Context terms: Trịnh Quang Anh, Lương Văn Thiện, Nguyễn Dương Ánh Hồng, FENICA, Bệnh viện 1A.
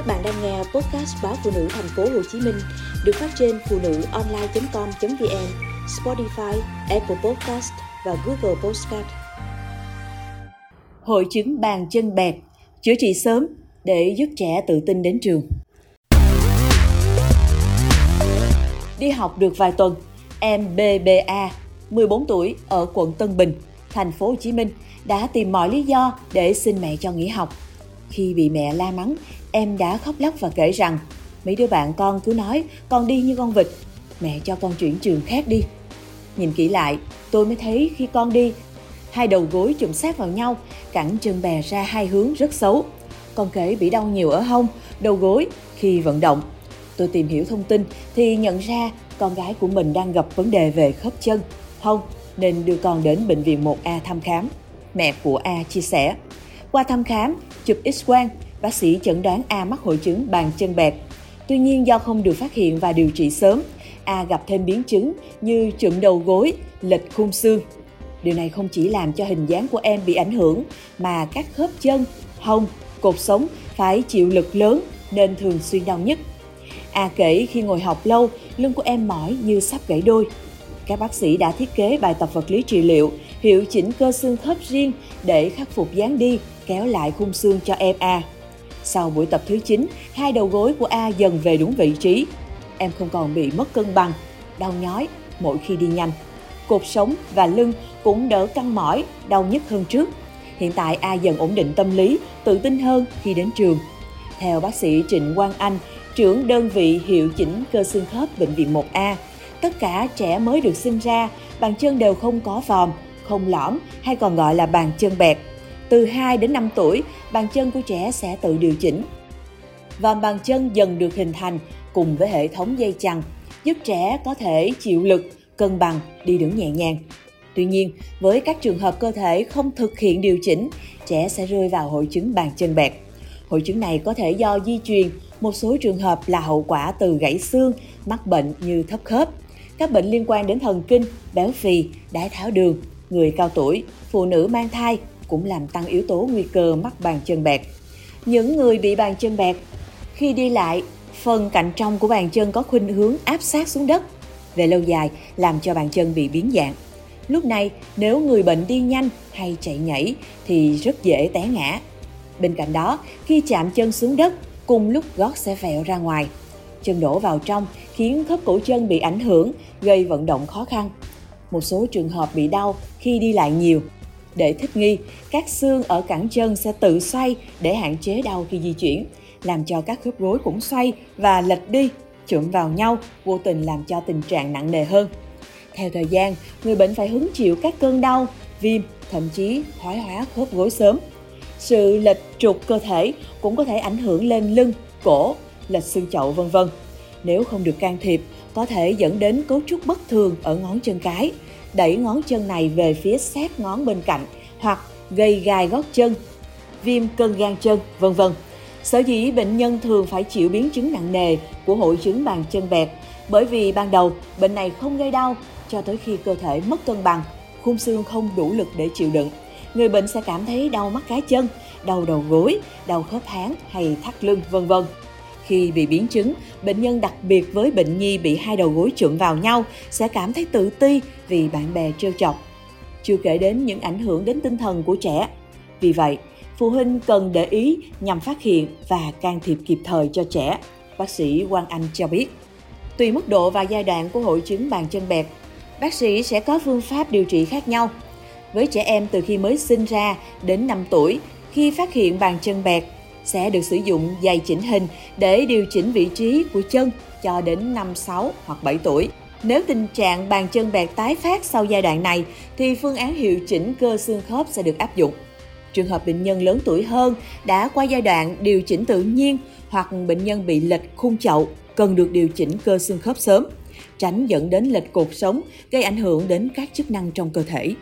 Các bạn đang nghe podcast báo Phụ Nữ Thành phố Hồ Chí Minh được phát trên phunuonline.com.vn, Spotify, Apple Podcast và Google Podcast. Hội chứng bàn chân bẹp, chữa trị sớm để giúp trẻ tự tin đến trường. Đi học được vài tuần, em BBA, 14 tuổi, ở quận Tân Bình, Thành phố Hồ Chí Minh đã tìm mọi lý do để xin mẹ cho nghỉ học. Khi bị mẹ la mắng, em đã khóc lóc và kể rằng mấy đứa bạn con cứ nói con đi như con vịt, mẹ cho con chuyển trường khác đi. Nhìn kỹ lại, tôi mới thấy khi con đi, hai đầu gối chụm sát vào nhau, cẳng chân bè ra hai hướng rất xấu. Con kể bị đau nhiều ở hông, đầu gối khi vận động. Tôi tìm hiểu thông tin thì nhận ra con gái của mình đang gặp vấn đề về khớp chân, hông, nên đưa con đến Bệnh viện 1A thăm khám. Mẹ của A chia sẻ, qua thăm khám, chụp X-quang, bác sĩ chẩn đoán A mắc hội chứng bàn chân bẹp. Tuy nhiên do không được phát hiện và điều trị sớm, A gặp thêm biến chứng như chụm đầu gối, lệch khung xương. Điều này không chỉ làm cho hình dáng của em bị ảnh hưởng, mà các khớp chân, hông, cột sống phải chịu lực lớn nên thường xuyên đau nhức. A kể khi ngồi học lâu, lưng của em mỏi như sắp gãy đôi. Các bác sĩ đã thiết kế bài tập vật lý trị liệu, hiệu chỉnh cơ xương khớp riêng để khắc phục dáng đi, kéo lại khung xương cho em A. Sau buổi tập thứ 9, hai đầu gối của A dần về đúng vị trí. Em không còn bị mất cân bằng, đau nhói mỗi khi đi nhanh. Cột sống và lưng cũng đỡ căng mỏi, đau nhức hơn trước. Hiện tại A dần ổn định tâm lý, tự tin hơn khi đến trường. Theo bác sĩ Trịnh Quang Anh, trưởng đơn vị hiệu chỉnh cơ xương khớp Bệnh viện 1A, tất cả trẻ mới được sinh ra, bàn chân đều không có vòm, không lõm hay còn gọi là bàn chân bẹp. Từ 2 đến 5 tuổi, bàn chân của trẻ sẽ tự điều chỉnh. Vòm bàn chân dần được hình thành cùng với hệ thống dây chằng, giúp trẻ có thể chịu lực, cân bằng, đi đứng nhẹ nhàng. Tuy nhiên, với các trường hợp cơ thể không thực hiện điều chỉnh, trẻ sẽ rơi vào hội chứng bàn chân bẹp. Hội chứng này có thể do di truyền, một số trường hợp là hậu quả từ gãy xương, mắc bệnh như thấp khớp, các bệnh liên quan đến thần kinh, béo phì, đái tháo đường, người cao tuổi, phụ nữ mang thai cũng làm tăng yếu tố nguy cơ mắc bàn chân bẹp. Những người bị bàn chân bẹp, khi đi lại, phần cạnh trong của bàn chân có khuynh hướng áp sát xuống đất, về lâu dài làm cho bàn chân bị biến dạng. Lúc này, nếu người bệnh đi nhanh hay chạy nhảy thì rất dễ té ngã. Bên cạnh đó, khi chạm chân xuống đất, cùng lúc gót sẽ vẹo ra ngoài. Chân đổ vào trong khiến khớp cổ chân bị ảnh hưởng, gây vận động khó khăn. Một số trường hợp bị đau khi đi lại nhiều. Để thích nghi, các xương ở cẳng chân sẽ tự xoay để hạn chế đau khi di chuyển, làm cho các khớp gối cũng xoay và lệch đi, chụm vào nhau, vô tình làm cho tình trạng nặng nề hơn. Theo thời gian, người bệnh phải hứng chịu các cơn đau, viêm, thậm chí thoái hóa khớp gối sớm. Sự lệch trục cơ thể cũng có thể ảnh hưởng lên lưng, cổ, lệch xương chậu v.v. Nếu không được can thiệp, có thể dẫn đến cấu trúc bất thường ở ngón chân cái, đẩy ngón chân này về phía sát ngón bên cạnh hoặc gây gai gót chân, viêm cân gan chân v.v. Sở dĩ bệnh nhân thường phải chịu biến chứng nặng nề của hội chứng bàn chân bẹp bởi vì ban đầu bệnh này không gây đau cho tới khi cơ thể mất cân bằng, khung xương không đủ lực để chịu đựng. Người bệnh sẽ cảm thấy đau mắt cá chân, đau đầu gối, đau khớp háng hay thắt lưng v.v. Khi bị biến chứng, bệnh nhân đặc biệt với bệnh nhi bị hai đầu gối chụm vào nhau sẽ cảm thấy tự ti vì bạn bè trêu chọc. Chưa kể đến những ảnh hưởng đến tinh thần của trẻ. Vì vậy, phụ huynh cần để ý nhằm phát hiện và can thiệp kịp thời cho trẻ, bác sĩ Quang Anh cho biết. Tùy mức độ và giai đoạn của hội chứng bàn chân bẹp, bác sĩ sẽ có phương pháp điều trị khác nhau. Với trẻ em từ khi mới sinh ra đến 5 tuổi, khi phát hiện bàn chân bẹp, sẽ được sử dụng giày chỉnh hình để điều chỉnh vị trí của chân cho đến năm 6 hoặc 7 tuổi. Nếu tình trạng bàn chân bẹp tái phát sau giai đoạn này, thì phương án hiệu chỉnh cơ xương khớp sẽ được áp dụng. Trường hợp bệnh nhân lớn tuổi hơn đã qua giai đoạn điều chỉnh tự nhiên hoặc bệnh nhân bị lệch khung chậu cần được điều chỉnh cơ xương khớp sớm, tránh dẫn đến lệch cột sống, gây ảnh hưởng đến các chức năng trong cơ thể.